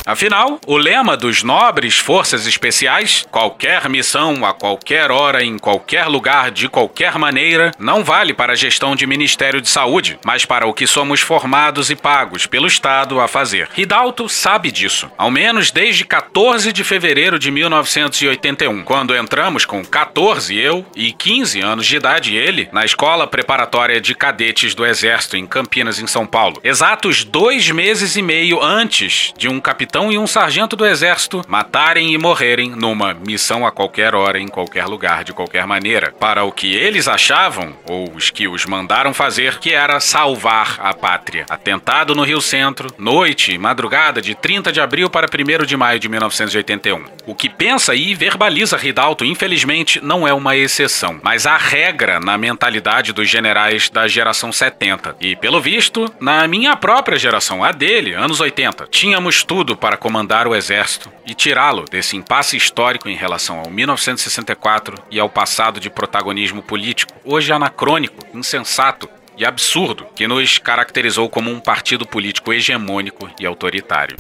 Afinal, o lema dos nobres forças especiais, qualquer missão, a qualquer hora, em qualquer lugar, de qualquer maneira, não vale para a gestão de Ministério de Saúde, mas para o que somos formados e pagos pelo Estado a fazer. Ridalto sabe disso, ao menos desde 14 de fevereiro de 1981, quando entramos com 14, eu, e 15 anos de idade, ele, na Escola Preparatória de Cadetes do Exército, em Campinas, em São Paulo, exatos 2 meses e meio antes de um capitão e um sargento do exército matarem e morrerem numa missão a qualquer hora, em qualquer lugar, de qualquer maneira, para o que eles achavam, ou os que os mandaram fazer, que era salvar a pátria. Atentado no Rio Centro, noite e madrugada de 30 de abril para 1º de maio de 1981. O que pensa e verbaliza Ridalto, infelizmente, não é uma exceção, mas a regra na mentalidade dos generais da geração 70. E, pelo visto, na minha própria geração, a dele, anos 80, tínhamos tudo para comandar o exército e tirá-lo desse impasse histórico em relação ao 1964 e ao passado de protagonismo político, hoje anacrônico, insensato e absurdo, que nos caracterizou como um partido político hegemônico e autoritário.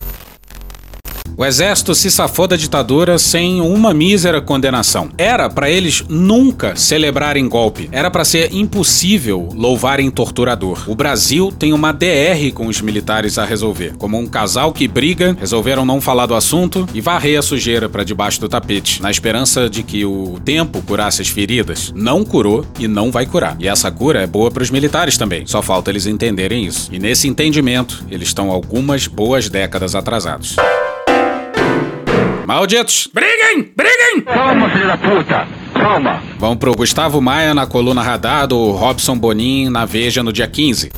O exército se safou da ditadura sem uma mísera condenação. Era pra eles nunca celebrarem golpe. Era pra ser impossível louvarem torturador. O Brasil tem uma DR com os militares a resolver. Como um casal que briga, resolveram não falar do assunto e varrer a sujeira pra debaixo do tapete, na esperança de que o tempo curasse as feridas. Não curou e não vai curar. E essa cura é boa pros militares também. Só falta eles entenderem isso. E nesse entendimento, eles estão algumas boas décadas atrasados. Malditos! Briguem! Briguem! Calma, filho da puta! Calma! Vão pro Gustavo Maia na coluna Radar do Robson Bonin na Veja no dia 15.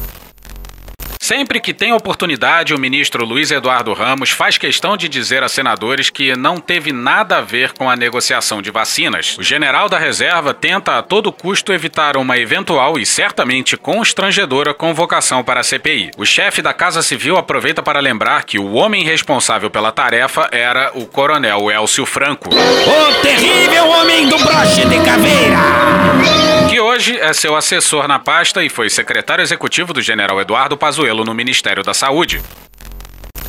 Sempre que tem oportunidade, o ministro Luiz Eduardo Ramos faz questão de dizer a senadores que não teve nada a ver com a negociação de vacinas. O general da reserva tenta a todo custo evitar uma eventual e certamente constrangedora convocação para a CPI. O chefe da Casa Civil aproveita para lembrar que o homem responsável pela tarefa era o coronel Elcio Franco. O terrível homem do broche de caveira! Que hoje é seu assessor na pasta e foi secretário executivo do general Eduardo Pazuello no Ministério da Saúde.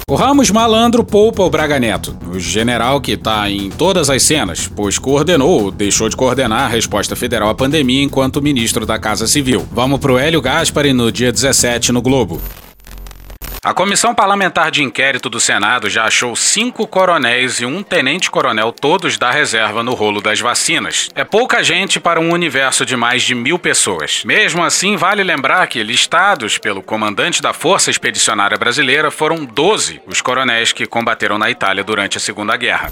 O Ramos malandro poupa o Braga Neto, o general que tá em todas as cenas, pois coordenou ou deixou de coordenar a resposta federal à pandemia enquanto ministro da Casa Civil. Vamos pro Hélio Gaspari no dia 17 no Globo. A Comissão Parlamentar de Inquérito do Senado já achou 5 coronéis e um tenente-coronel, todos da reserva, no rolo das vacinas. É pouca gente para um universo de mais de 1000 pessoas. Mesmo assim, vale lembrar que, listados pelo comandante da Força Expedicionária Brasileira, foram 12 os coronéis que combateram na Itália durante a Segunda Guerra.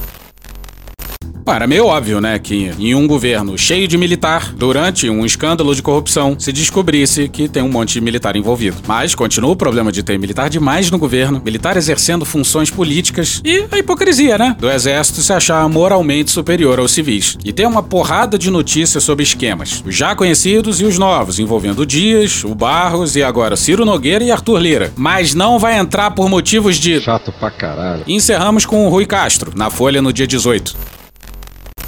Era meio óbvio, né, que em um governo cheio de militar, durante um escândalo de corrupção, se descobrisse que tem um monte de militar envolvido. Mas continua o problema de ter militar demais no governo, militar exercendo funções políticas e a hipocrisia, né, do exército se achar moralmente superior aos civis. E tem uma porrada de notícias sobre esquemas, os já conhecidos e os novos, envolvendo o Dias, o Barros e agora Ciro Nogueira e Arthur Lira. Mas não vai entrar por motivos de... chato pra caralho. Encerramos com o Rui Castro, na Folha no dia 18.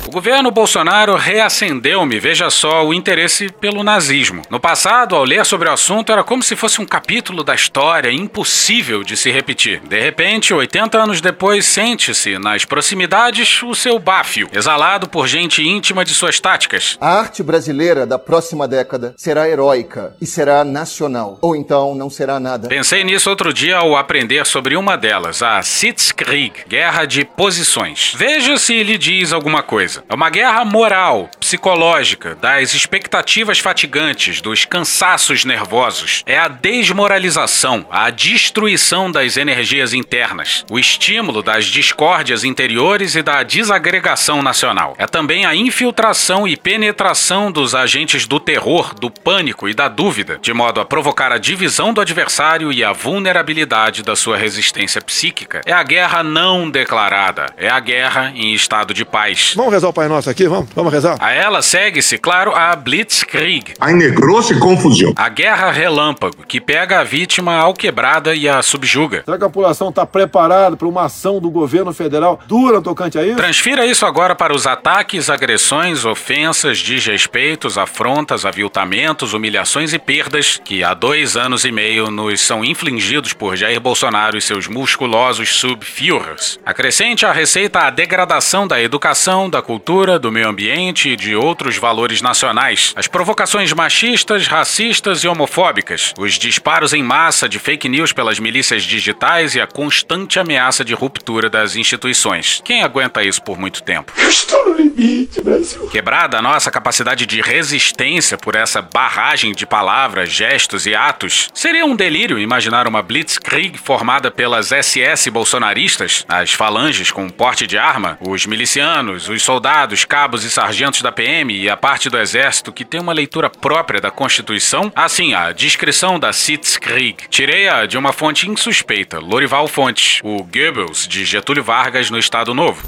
O governo Bolsonaro reacendeu-me, veja só, o interesse pelo nazismo. No passado, ao ler sobre o assunto, era como se fosse um capítulo da história impossível de se repetir. De repente, 80 anos depois, sente-se nas proximidades o seu bafio, exalado por gente íntima de suas táticas. A arte brasileira da próxima década será heróica e será nacional, ou então não será nada. Pensei nisso outro dia ao aprender sobre uma delas, a Sitzkrieg, Guerra de Posições. Veja se lhe diz alguma coisa. coisa. É uma guerra moral, psicológica, das expectativas fatigantes, dos cansaços nervosos. É a desmoralização, a destruição das energias internas, o estímulo das discórdias interiores e da desagregação nacional. É também a infiltração e penetração dos agentes do terror, do pânico e da dúvida, de modo a provocar a divisão do adversário e a vulnerabilidade da sua resistência psíquica. É a guerra não declarada, é a guerra em estado de paz. Vamos rezar o Pai Nosso aqui, vamos rezar? A ela segue-se, claro, a Blitzkrieg. A ennegrou-se confusão. A guerra relâmpago, que pega a vítima alquebrada e a subjuga. Será que a população está preparada para uma ação do governo federal dura tocante a isso? Transfira isso agora para os ataques, agressões, ofensas, desrespeitos, afrontas, aviltamentos, humilhações e perdas que há 2 anos e meio nos são infligidos por Jair Bolsonaro e seus musculosos subführers. Acrescente à receita a degradação da educação, da cultura, do meio ambiente e de outros valores nacionais, as provocações machistas, racistas e homofóbicas, os disparos em massa de fake news pelas milícias digitais e a constante ameaça de ruptura das instituições. Quem aguenta isso por muito tempo? Eu estou no limite, Brasil. Quebrada a nossa capacidade de resistência por essa barragem de palavras, gestos e atos, seria um delírio imaginar uma Blitzkrieg formada pelas SS bolsonaristas, as falanges com porte de arma, os milicianos, os soldados, cabos e sargentos da PM e a parte do Exército que tem uma leitura própria da Constituição? Assim, a descrição da Sitzkrieg. Tirei-a de uma fonte insuspeita, Lorival Fontes, o Goebbels de Getúlio Vargas no Estado Novo.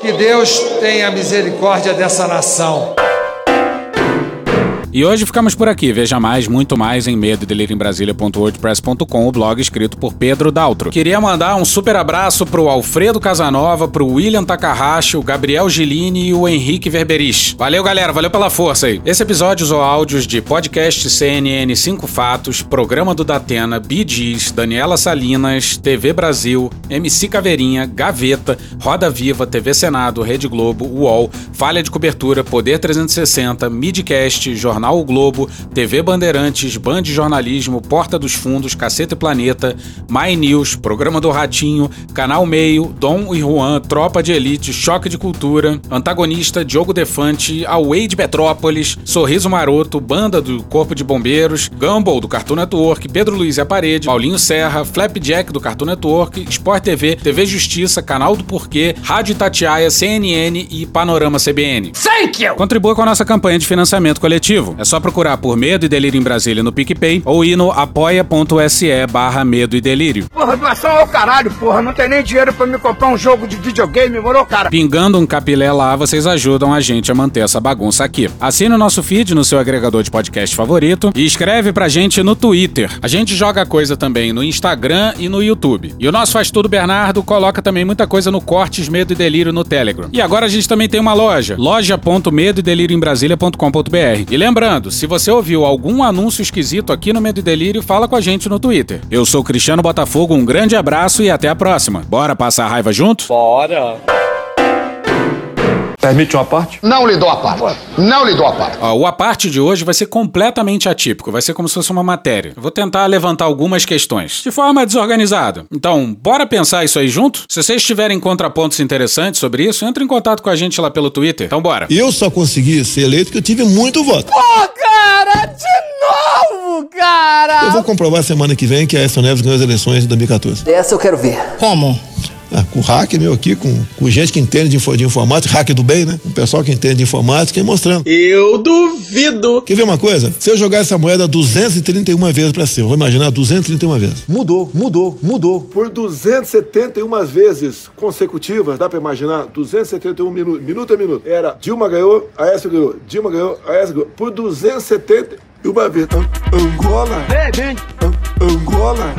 Que Deus tenha misericórdia dessa nação. E hoje ficamos por aqui. Veja mais, muito mais em medoedelirioembrasilha.wordpress.com, o blog escrito por Pedro Daltro. Queria mandar um super abraço pro Alfredo Casanova, pro William Takahashi, o Gabriel Gilini e o Henrique Verberich. Valeu, galera. Valeu pela força aí. Esse episódio usou áudios de podcast CNN 5 Fatos, Programa do Datena, Bee Gees, Daniela Salinas, TV Brasil, MC Caveirinha, Gaveta, Roda Viva, TV Senado, Rede Globo, UOL, Falha de Cobertura, Poder 360, Midcast, Jornal O Globo, TV Bandeirantes, Band Jornalismo, Porta dos Fundos, Caceta e Planeta, My News, Programa do Ratinho, Canal Meio, Dom e Juan, Tropa de Elite, Choque de Cultura, Antagonista, Diogo Defante, Away de Petrópolis, Sorriso Maroto, Banda do Corpo de Bombeiros, Gumball do Cartoon Network, Pedro Luiz e a Parede, Paulinho Serra, Flapjack do Cartoon Network, Sport TV, TV Justiça, Canal do Porquê, Rádio Itatiaia, CNN e Panorama CBN. Thank you! Contribua com a nossa campanha de financiamento coletivo. É só procurar por Medo e Delírio em Brasília no PicPay ou ir no apoia.se/medo e delírio. Porra, doação é o caralho, porra. Não tem nem dinheiro pra me comprar um jogo de videogame, moro, cara? Pingando um capilé lá, vocês ajudam a gente a manter essa bagunça aqui. Assine o nosso feed no seu agregador de podcast favorito e escreve pra gente no Twitter. A gente joga coisa também no Instagram e no YouTube. E o nosso Faz Tudo Bernardo coloca também muita coisa no Cortes Medo e Delírio no Telegram. E agora a gente também tem uma loja, loja.medoedelirioembrasilha.com.br. E lembrando, se você ouviu algum anúncio esquisito aqui no Medo e Delírio, fala com a gente no Twitter. Eu sou Cristiano Botafogo, um grande abraço e até a próxima. Bora passar a raiva junto? Bora! Permite uma parte? Não lhe dou a parte. Não lhe dou a parte. Ó, o A Parte de hoje vai ser completamente atípico. Vai ser como se fosse uma matéria. Eu vou tentar levantar algumas questões de forma desorganizada. Então, bora pensar isso aí junto? Se vocês tiverem contrapontos interessantes sobre isso, entra em contato com a gente lá pelo Twitter. Então, bora. Eu só consegui ser eleito porque eu tive muito voto. Pô, cara, de novo, cara! Eu vou comprovar semana que vem que a Aécio Neves ganhou as eleições de 2014. Essa eu quero ver. Como? Ah, com hacker meu aqui, com gente que entende de informática, hacker do bem, né? O pessoal que entende de informática e mostrando. Eu duvido. Quer ver uma coisa? Se eu jogar essa moeda 231 vezes pra cima, vou imaginar 231 vezes. Mudou. Por 271 vezes consecutivas, dá pra imaginar? 271 minuto a minuto. Era Dilma ganhou, Aécio ganhou, Dilma ganhou, Aécio ganhou. Por 271 vezes. Angola. Angola.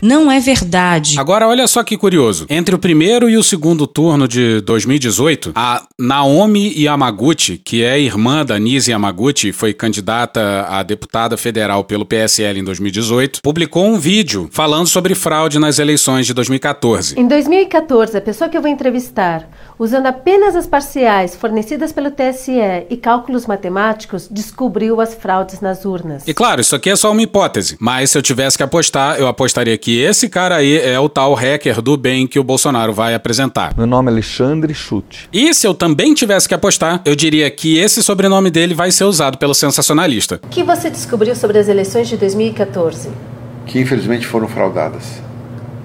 Não é verdade. Agora olha só que curioso. Entre o primeiro e o segundo turno de 2018, a Naomi Yamaguchi, que é irmã da Nise Yamaguchi e foi candidata a deputada federal pelo PSL em 2018, publicou um vídeo falando sobre fraude nas eleições de 2014. Em 2014, a pessoa que eu vou entrevistar, usando apenas as parciais fornecidas pelo TSE e cálculos matemáticos, descobriu as fraudes nas urnas. E claro, isso aqui é só uma hipótese, mas se eu tivesse tivesse que apostar, eu apostaria que esse cara aí é o tal hacker do bem que o Bolsonaro vai apresentar. Meu nome é Alexandre Schutz. E se eu também tivesse que apostar, eu diria que esse sobrenome dele vai ser usado pelo sensacionalista. O que você descobriu sobre as eleições de 2014? Que infelizmente foram fraudadas.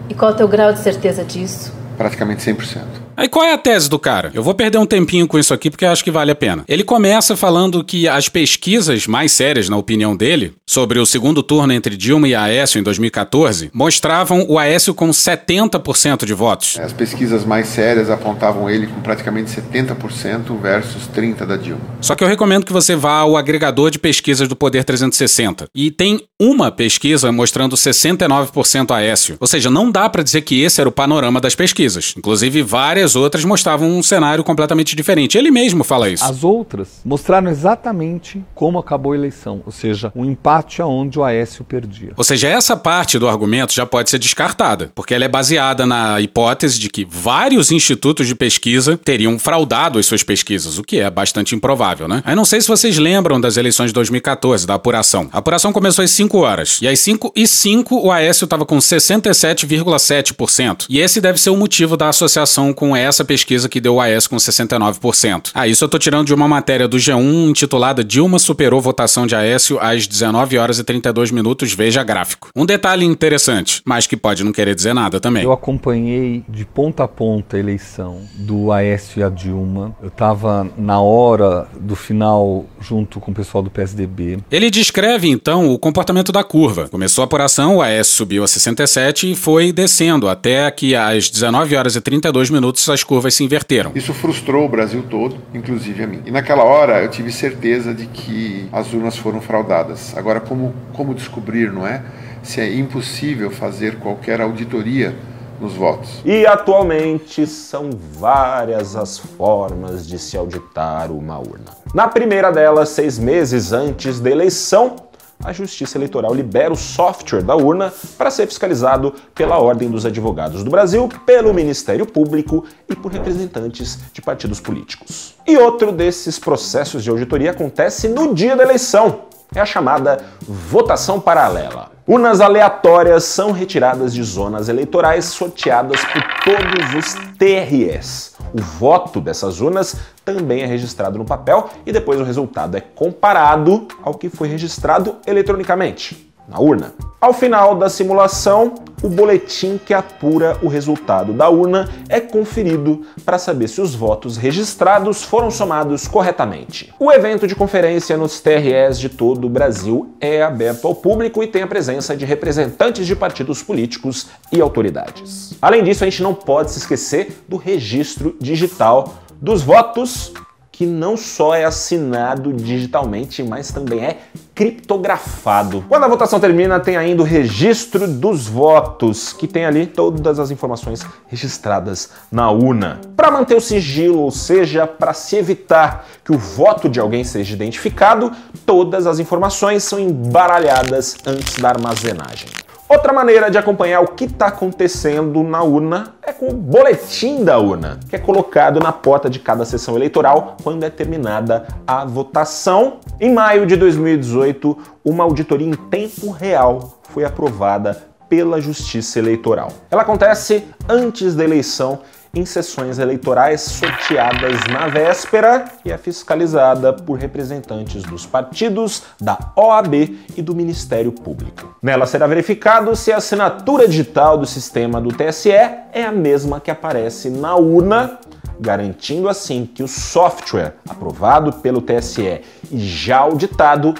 E qual é o teu grau de certeza disso? Praticamente 100%. Aí qual é a tese do cara? Eu vou perder um tempinho com isso aqui porque eu acho que vale a pena. Ele começa falando que as pesquisas mais sérias, na opinião dele, sobre o segundo turno entre Dilma e Aécio em 2014, mostravam o Aécio com 70% de votos. As pesquisas mais sérias apontavam ele com praticamente 70% versus 30% da Dilma. Só que eu recomendo que você vá ao agregador de pesquisas do Poder 360. E tem uma pesquisa mostrando 69% Aécio. Ou seja, não dá pra dizer que esse era o panorama das pesquisas. Inclusive, várias outras mostravam um cenário completamente diferente. Ele mesmo fala isso. As outras mostraram exatamente como acabou a eleição, ou seja, um empate aonde o Aécio perdia. Ou seja, essa parte do argumento já pode ser descartada, porque ela é baseada na hipótese de que vários institutos de pesquisa teriam fraudado as suas pesquisas, o que é bastante improvável, né? Aí não sei se vocês lembram das eleições de 2014, da apuração. A apuração começou às 5 horas, e às 5h05 o Aécio estava com 67,7%. E esse deve ser o motivo da associação com essa pesquisa que deu o Aécio com 69%. Ah, isso eu tô tirando de uma matéria do G1 intitulada Dilma superou votação de Aécio às 19h32min, veja gráfico. Um detalhe interessante, mas que pode não querer dizer nada também. Eu acompanhei de ponta a ponta a eleição do Aécio e a Dilma. Eu tava na hora do final junto com o pessoal do PSDB. Ele descreve, então, o comportamento da curva. Começou a apuração, o Aécio subiu a 67 e foi descendo até que às 19h32min as curvas se inverteram. Isso frustrou o Brasil todo, inclusive a mim. E naquela hora eu tive certeza de que as urnas foram fraudadas. Agora, como descobrir, não é? Se é impossível fazer qualquer auditoria nos votos. E atualmente são várias as formas de se auditar uma urna. Na primeira delas, 6 meses antes da eleição, a Justiça Eleitoral libera o software da urna para ser fiscalizado pela Ordem dos Advogados do Brasil, pelo Ministério Público e por representantes de partidos políticos. E outro desses processos de auditoria acontece no dia da eleição. É a chamada votação paralela. Urnas aleatórias são retiradas de zonas eleitorais sorteadas por todos os TREs. O voto dessas urnas também é registrado no papel e depois o resultado é comparado ao que foi registrado eletronicamente, na urna. Ao final da simulação, o boletim que apura o resultado da urna é conferido para saber se os votos registrados foram somados corretamente. O evento de conferência nos TREs de todo o Brasil é aberto ao público e tem a presença de representantes de partidos políticos e autoridades. Além disso, a gente não pode se esquecer do registro digital dos votos, que não só é assinado digitalmente, mas também é criptografado. Quando a votação termina, tem ainda o registro dos votos, que tem ali todas as informações registradas na urna. Para manter o sigilo, ou seja, para se evitar que o voto de alguém seja identificado, todas as informações são embaralhadas antes da armazenagem. Outra maneira de acompanhar o que está acontecendo na urna é com o boletim da urna, que é colocado na porta de cada sessão eleitoral quando é terminada a votação. Em maio de 2018, uma auditoria em tempo real foi aprovada pela Justiça Eleitoral. Ela acontece antes da eleição, em sessões eleitorais sorteadas na véspera e é fiscalizada por representantes dos partidos, da OAB e do Ministério Público. Nela será verificado se a assinatura digital do sistema do TSE é a mesma que aparece na urna, garantindo assim que o software aprovado pelo TSE e já auditado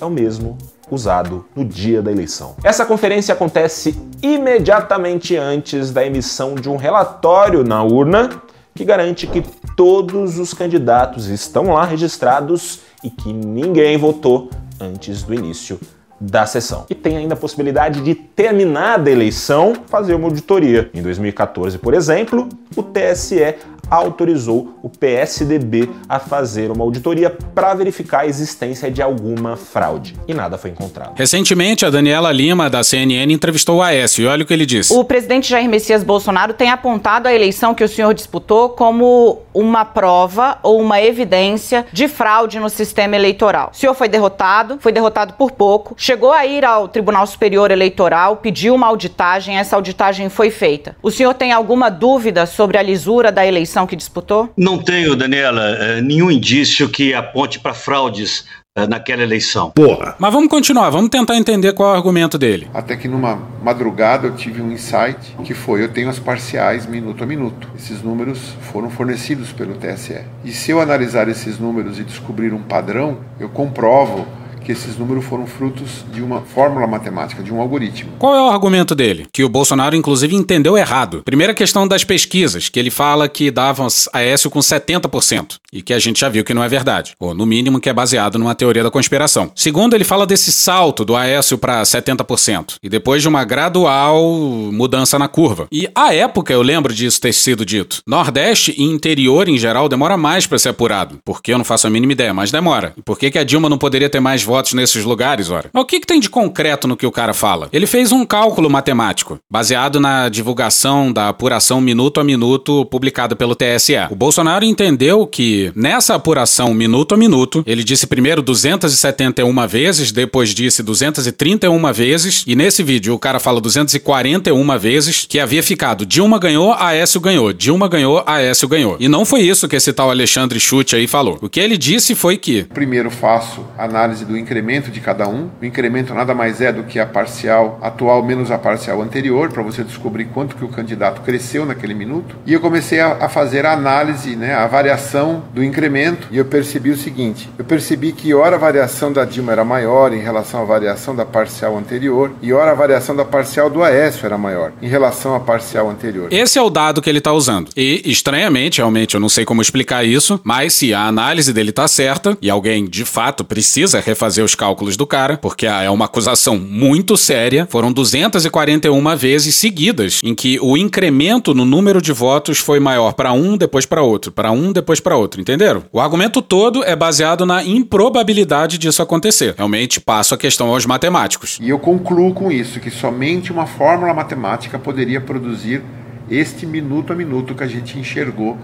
é o mesmo usado no dia da eleição. Essa conferência acontece imediatamente antes da emissão de um relatório na urna que garante que todos os candidatos estão lá registrados e que ninguém votou antes do início da sessão. E tem ainda a possibilidade de, terminada a eleição, fazer uma auditoria. Em 2014, por exemplo, o TSE autorizou o PSDB a fazer uma auditoria para verificar a existência de alguma fraude. E nada foi encontrado. Recentemente, a Daniela Lima, da CNN, entrevistou o Aécio e olha o que ele disse. O presidente Jair Messias Bolsonaro tem apontado a eleição que o senhor disputou como uma prova ou uma evidência de fraude no sistema eleitoral. O senhor foi derrotado por pouco, chegou a ir ao Tribunal Superior Eleitoral, pediu uma auditagem, essa auditagem foi feita. O senhor tem alguma dúvida sobre a lisura da eleição que disputou? Não tenho, Daniela, nenhum indício que aponte para fraudes naquela eleição. Porra! Mas vamos continuar, vamos tentar entender qual é o argumento dele. Até que numa madrugada eu tive um insight que foi, eu tenho as parciais minuto a minuto. Esses números foram fornecidos pelo TSE. E se eu analisar esses números e descobrir um padrão, eu comprovo que esses números foram frutos de uma fórmula matemática, de um algoritmo. Qual é o argumento dele? Que o Bolsonaro, inclusive, entendeu errado. Primeira questão das pesquisas, que ele fala que davam Aécio com 70%, e que a gente já viu que não é verdade, ou no mínimo que é baseado numa teoria da conspiração. Segundo, ele fala desse salto do Aécio para 70%, e depois de uma gradual mudança na curva. E à época, eu lembro disso ter sido dito, Nordeste e interior, em geral, demora mais para ser apurado, porque eu não faço a mínima ideia, mas demora. E por que a Dilma não poderia ter mais votos nesses lugares, ora? Mas o que tem de concreto no que o cara fala? Ele fez um cálculo matemático, baseado na divulgação da apuração minuto a minuto publicada pelo TSE. O Bolsonaro entendeu que, nessa apuração minuto a minuto, ele disse primeiro 271 vezes, depois disse 231 vezes, e nesse vídeo o cara fala 241 vezes, que havia ficado Dilma ganhou, Aécio ganhou, Dilma ganhou, Aécio ganhou. E não foi isso que esse tal Alexandre Schutz aí falou. O que ele disse foi que primeiro faço análise do incremento de cada um. O incremento nada mais é do que a parcial atual menos a parcial anterior, para você descobrir quanto que o candidato cresceu naquele minuto. E eu comecei a fazer a análise, a variação do incremento, e eu percebi o seguinte, eu percebi que ora a variação da Dilma era maior em relação à variação da parcial anterior, e ora a variação da parcial do Aécio era maior em relação à parcial anterior. Esse é o dado que ele está usando. E, estranhamente, realmente, eu não sei como explicar isso, mas se a análise dele está certa, e alguém, de fato, precisa refazer os cálculos do cara, porque é uma acusação muito séria, foram 241 vezes seguidas em que o incremento no número de votos foi maior para um, depois para outro, para um, depois para outro, entenderam? O argumento todo é baseado na improbabilidade disso acontecer. Realmente passo a questão aos matemáticos. E eu concluo com isso, que somente uma fórmula matemática poderia produzir este minuto a minuto que a gente enxergou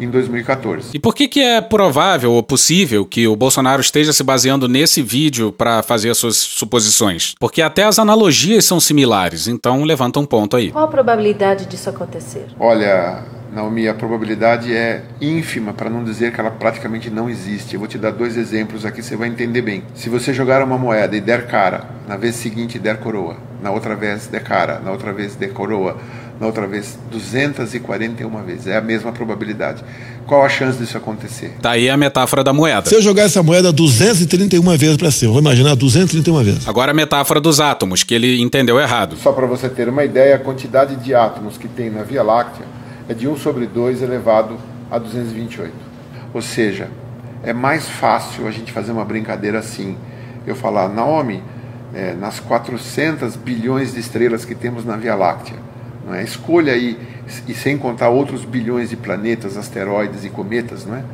em 2014. E por que é provável ou possível que o Bolsonaro esteja se baseando nesse vídeo para fazer suas suposições? Porque até as analogias são similares, então levanta um ponto aí. Qual a probabilidade disso acontecer? Olha, Naomi, a probabilidade é ínfima, para não dizer que ela praticamente não existe. Eu vou te dar dois exemplos aqui, você vai entender bem. Se você jogar uma moeda e der cara, na vez seguinte der coroa, na outra vez der cara, na outra vez der coroa, na outra vez 241 vezes, é a mesma probabilidade. Qual a chance disso acontecer? Daí a metáfora da moeda. Se eu jogar essa moeda 231 vezes para cima, vou imaginar 231 vezes. Agora a metáfora dos átomos, que ele entendeu errado. Só para você ter uma ideia, a quantidade de átomos que tem na Via Láctea é de 1/2 elevado a 228. Ou seja, é mais fácil a gente fazer uma brincadeira assim. Eu falar, Naomi, nas 400 bilhões de estrelas que temos na Via Láctea, não é? Escolha aí, e sem contar outros bilhões de planetas, asteroides e cometas, não é?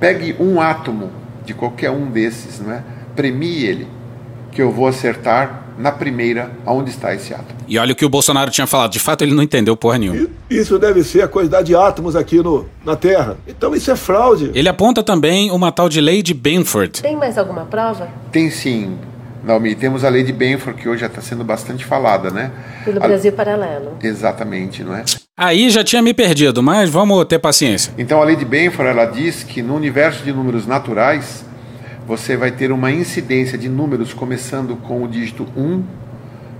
Pegue um átomo de qualquer um desses, não é? Premie ele, que eu vou acertar na primeira aonde está esse átomo. E olha o que o Bolsonaro tinha falado, de fato ele não entendeu porra nenhuma. Isso deve ser a quantidade de átomos aqui na Terra. Então isso é fraude. Ele aponta também uma tal de lei de Benford. Tem mais alguma prova? Tem sim, Naomi, temos a lei de Benford, que hoje já está sendo bastante falada, né? Pelo Brasil Paralelo. Exatamente, não é? Aí já tinha me perdido, mas vamos ter paciência. Então a lei de Benford, ela diz que no universo de números naturais, você vai ter uma incidência de números começando com o dígito 1,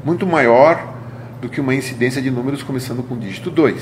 muito maior do que uma incidência de números começando com o dígito 2,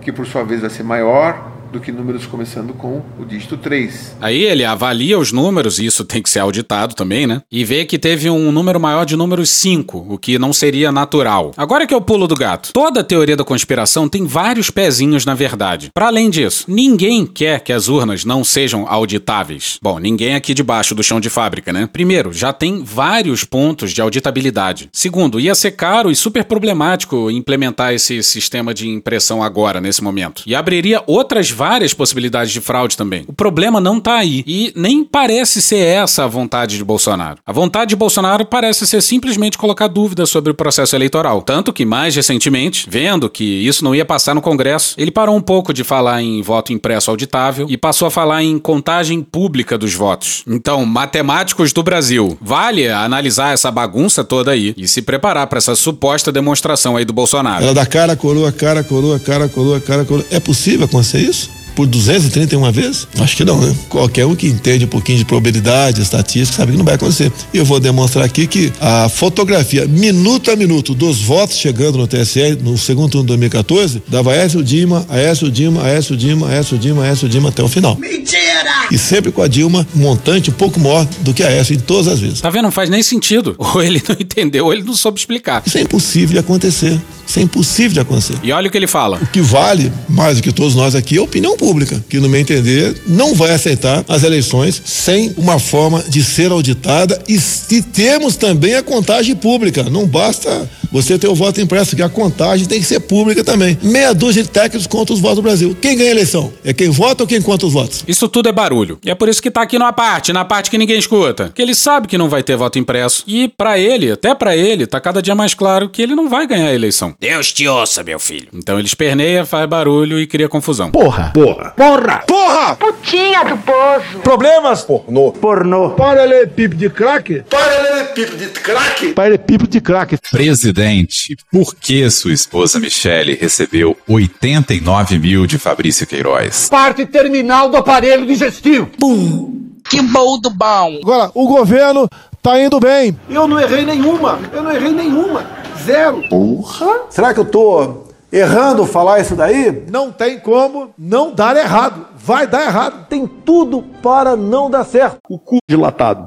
que por sua vez vai ser maior do que números começando com o dígito 3. Aí ele avalia os números, e isso tem que ser auditado também, né? E vê que teve um número maior de números 5, o que não seria natural. Agora que é o pulo do gato. Toda a teoria da conspiração tem vários pezinhos na verdade. Para além disso, ninguém quer que as urnas não sejam auditáveis. Bom, ninguém aqui debaixo do chão de fábrica, né? Primeiro, já tem vários pontos de auditabilidade. Segundo, ia ser caro e super problemático implementar esse sistema de impressão agora, nesse momento. E abriria outras várias possibilidades de fraude também. O problema não tá aí. E nem parece ser essa a vontade de Bolsonaro. A vontade de Bolsonaro parece ser simplesmente colocar dúvidas sobre o processo eleitoral. Tanto que, mais recentemente, vendo que isso não ia passar no Congresso, ele parou um pouco de falar em voto impresso auditável e passou a falar em contagem pública dos votos. Então, matemáticos do Brasil, vale analisar essa bagunça toda aí e se preparar para essa suposta demonstração aí do Bolsonaro. Ela dá cara, coroa, cara, coroa, cara, coroa, cara, coroa. É possível acontecer isso? Por 231 vezes? Acho que não, né? Qualquer um que entende um pouquinho de probabilidade, estatística, sabe que não vai acontecer. E eu vou demonstrar aqui que a fotografia, minuto a minuto, dos votos chegando no TSE, no segundo turno de 2014, dava Aécio Dilma, Aécio Dilma, Aécio Dilma, Aécio Dilma, Aécio Dilma, até o final. Mentira! E sempre com a Dilma, um montante um pouco maior do que a Aécio em todas as vezes. Tá vendo? Não faz nem sentido. Ou ele não entendeu, ou ele não soube explicar. Isso é impossível de acontecer. Isso é impossível de acontecer. E olha o que ele fala. O que vale, mais do que todos nós aqui, é a opinião pública, que no meu entender não vai aceitar as eleições sem uma forma de ser auditada e temos também a contagem pública. Não basta você ter o voto impresso, que a contagem tem que ser pública também. Meia dúzia de técnicos contra os votos do Brasil. Quem ganha a eleição? É quem vota ou quem conta os votos? Isso tudo é barulho. E é por isso que tá aqui na parte que ninguém escuta. Que ele sabe que não vai ter voto impresso e até pra ele, tá cada dia mais claro que ele não vai ganhar a eleição. Deus te ouça, meu filho. Então ele esperneia, faz barulho e cria confusão. Porra! Putinha do poço! Problemas? Pornô! Paralelepípedo de craque! Presidente, por que sua esposa Michele recebeu 89 mil de Fabrício Queiroz? Parte terminal do aparelho digestivo! Bum! Que bom do bom! Agora, o governo tá indo bem! Eu não errei nenhuma! Zero! Porra! Será que eu tô errando falar isso daí? Não tem como não dar errado. Vai dar errado. Tem tudo para não dar certo. O cu dilatado.